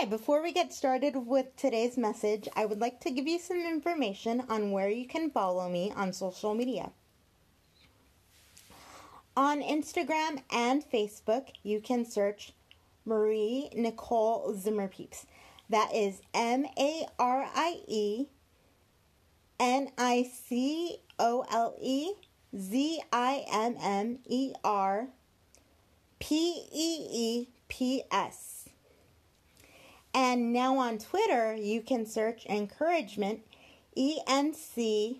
Hi, before we get started with today's message, I would like to give you some information on where you can follow me on social media. On Instagram and Facebook, you can search Marie Nicole Zimmerpeeps. That is MARIENICOLEZIMMERPEEPS. And now on Twitter, you can search Encouragement, ENCOURAGEEMENTW2.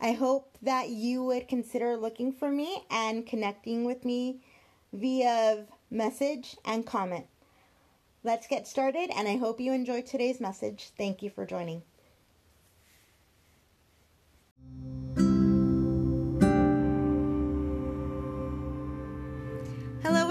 I hope that you would consider looking for me and connecting with me via message and comment. Let's get started, and I hope you enjoyed today's message. Thank you for joining. Hello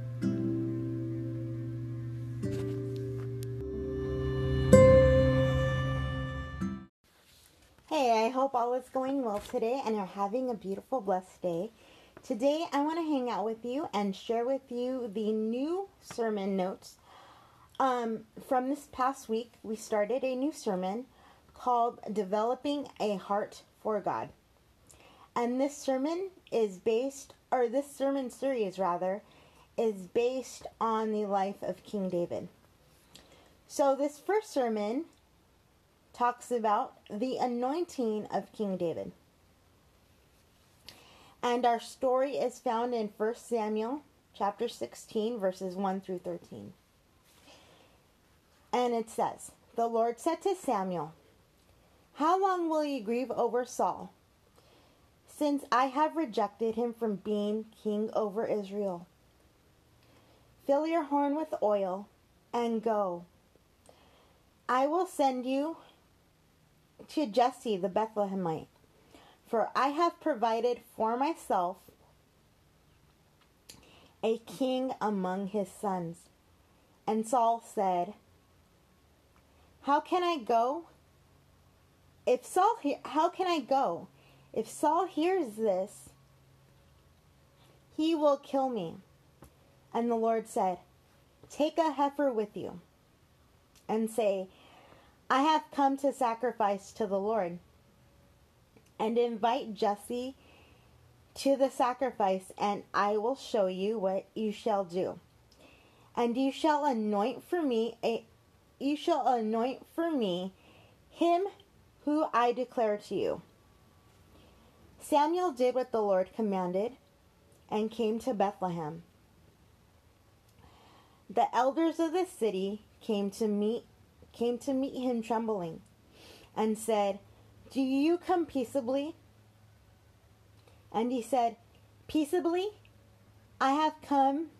Hey, I hope all is going well today and you're having a beautiful, blessed day. Today, I want to hang out with you and share with you the new sermon notes. From this past week, we started a new sermon called Developing a Heart for God. And this sermon is based, or this sermon series rather, is based on the life of King David. So this first sermon talks about the anointing of King David. And our story is found in 1 Samuel chapter 16, verses 1 through 13. And it says, "The Lord said to Samuel, 'How long will you grieve over Saul, since I have rejected him from being king over Israel? Fill your horn with oil and go. I will send you to Jesse the Bethlehemite, for I have provided for myself a king among his sons.' And Saul said, 'How can I go? If Saul hears this, he will kill me.' And the Lord said, 'Take a heifer with you and say, I have come to sacrifice to the Lord, and invite Jesse to the sacrifice, and I will show you what you shall do. And you shall anoint for me him who I declare to you.' Samuel did what the Lord commanded and came to Bethlehem. The elders of the city came to meet him trembling and said, 'Do you come peaceably?' And he said, 'Peaceably? I have come to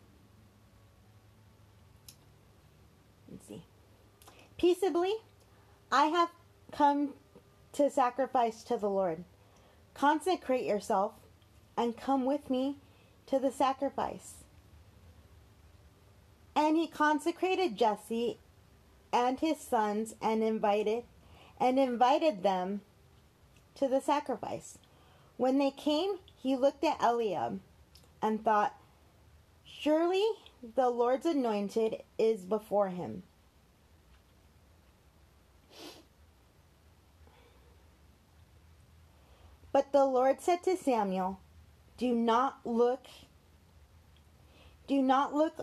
sacrifice to the Lord. Consecrate yourself and come with me to the sacrifice.' And he consecrated Jesse and his sons and invited them to the sacrifice. When they came, he looked at Eliab and thought, 'Surely the Lord's anointed is before him.' But the Lord said to Samuel, 'Do not look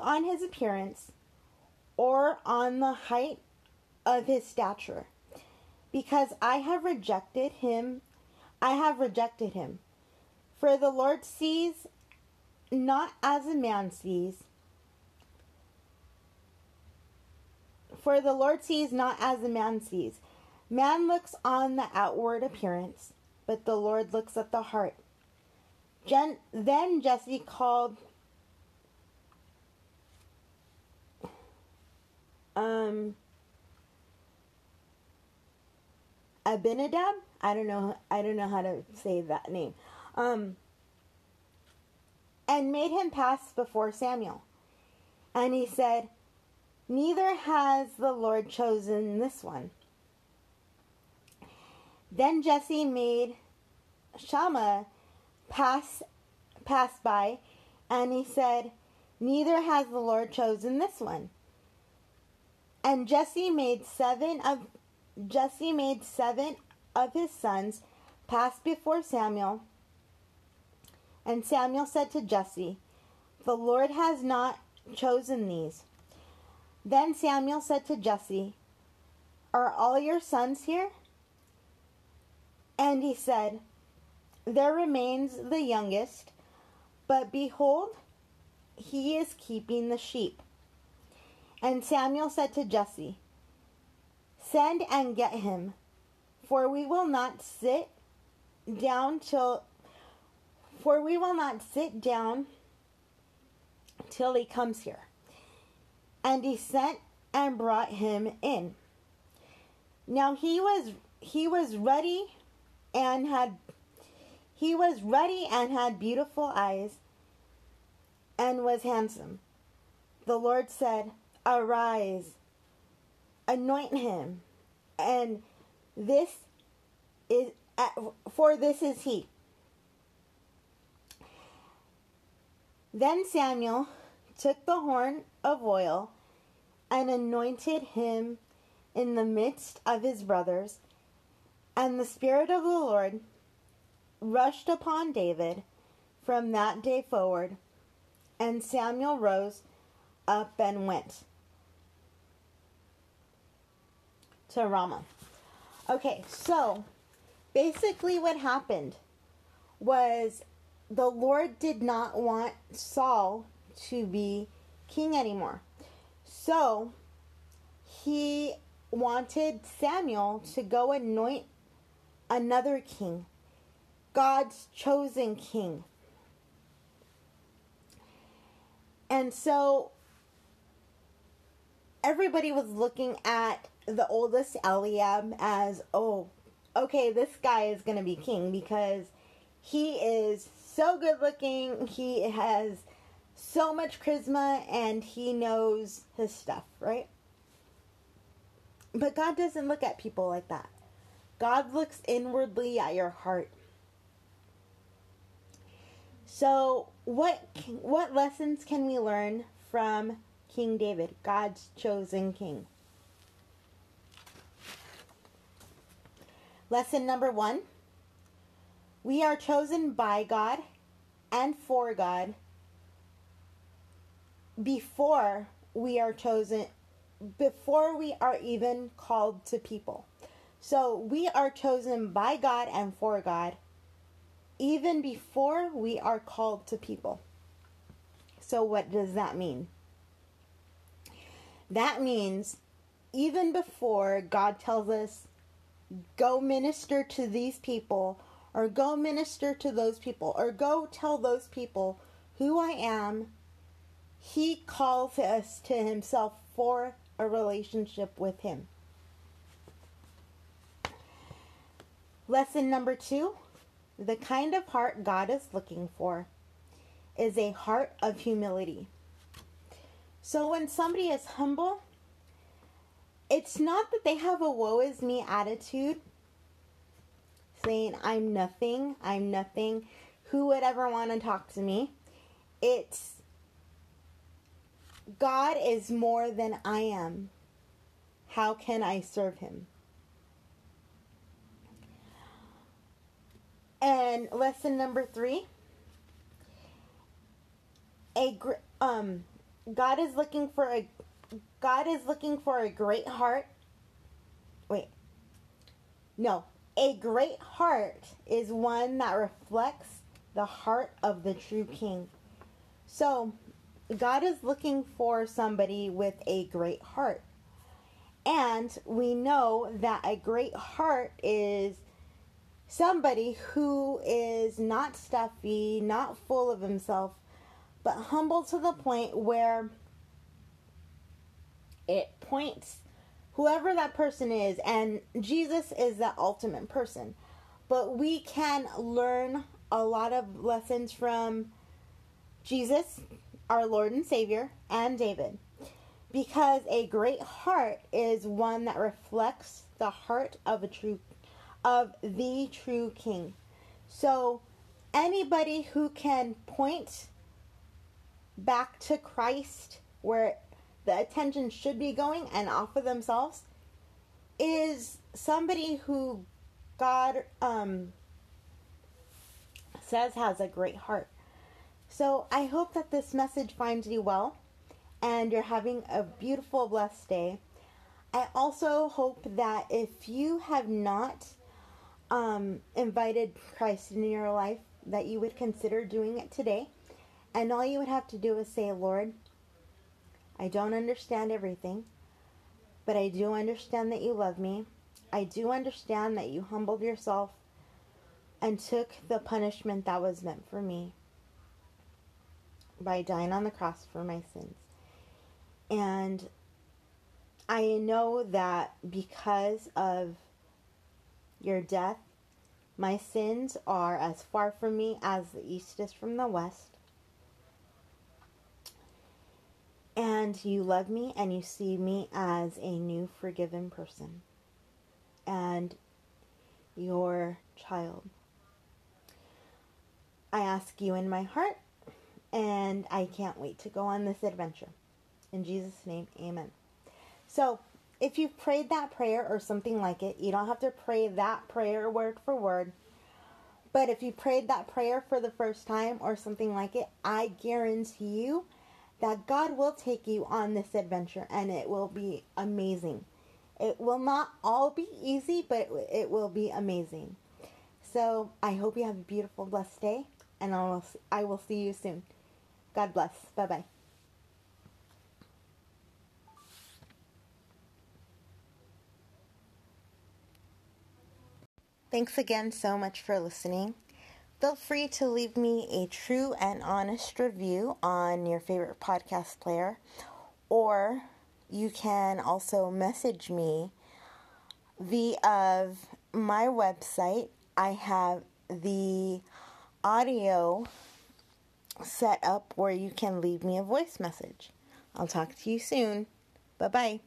on his appearance or on the height of his stature, because I have rejected him. For the Lord sees not as a man sees. For the Lord sees not as a man sees. Man looks on the outward appearance, but the Lord looks at the heart. Then Jesse called Abinadab. I don't know how to say that name. And made him pass before Samuel. And he said, "Neither has the Lord chosen this one." Then Jesse made Shammah pass by, and he said, "Neither has the Lord chosen this one." And Jesse made seven of his sons pass before Samuel. And Samuel said to Jesse, "The Lord has not chosen these." Then Samuel said to Jesse, "Are all your sons here?" And he said, "There remains the youngest, but behold, he is keeping the sheep." And Samuel said to Jesse, "Send and get him, for we will not sit down till he comes here." And he sent and brought him in. Now he was ruddy and had beautiful eyes and was handsome. The Lord said, "Arise, anoint him, for this is he." Then Samuel took the horn of oil and anointed him in the midst of his brothers, and the Spirit of the Lord rushed upon David from that day forward, and Samuel rose up and went to Ramah. Okay, so basically what happened was the Lord did not want Saul to be king anymore. So he wanted Samuel to go anoint another king, God's chosen king. And so everybody was looking at the oldest, Eliab, as, "Oh, okay, this guy is going to be king because he is so good looking, he has so much charisma, and he knows his stuff," right? But God doesn't look at people like that. God looks inwardly at your heart. So what lessons can we learn from King David, God's chosen king? Lesson number 1. We are chosen by God and for God before we are even called to people. So we are chosen by God and for God even before we are called to people. So what does that mean? That means even before God tells us, "Go minister to these people," or "Go minister to those people," or "Go tell those people who I am," he calls us to himself for a relationship with him. Lesson number 2, the kind of heart God is looking for is a heart of humility. So when somebody is humble, it's not that they have a woe is me attitude, saying, I'm nothing, who would ever want to talk to me? It's, God is more than I am. How can I serve him? And lesson number 3, a great heart is one that reflects the heart of the true king. So God is looking for somebody with a great heart. And we know that a great heart is Somebody who is not stuffy, not full of himself, but humble to the point where it points whoever that person is, and Jesus is the ultimate person. But we can learn a lot of lessons from Jesus, our Lord and Savior, and David. Because a great heart is one that reflects the heart of the true king. So anybody who can point back to Christ, where the attention should be going, and off of themselves, is somebody who God says has a great heart. So I hope that this message finds you well and you're having a beautiful, blessed day. I also hope that if you have not invited Christ into your life, that you would consider doing it today. And all you would have to do is say, Lord, I don't understand everything, but I do understand that you love me. I do understand that you humbled yourself and took the punishment that was meant for me by dying on the cross for my sins. And I know that because of your death, my sins are as far from me as the east is from the west. And you love me and you see me as a new forgiven person and your child. I ask you in my heart, and I can't wait to go on this adventure. In Jesus' name, amen. So, if you've prayed that prayer or something like it, you don't have to pray that prayer word for word. But if you prayed that prayer for the first time or something like it, I guarantee you that God will take you on this adventure, and it will be amazing. It will not all be easy, but it will be amazing. So, I hope you have a beautiful, blessed day, and I will see you soon. God bless. Bye-bye. Thanks again so much for listening. Feel free to leave me a true and honest review on your favorite podcast player, or you can also message me via my website. I have the audio set up where you can leave me a voice message. I'll talk to you soon. Bye-bye.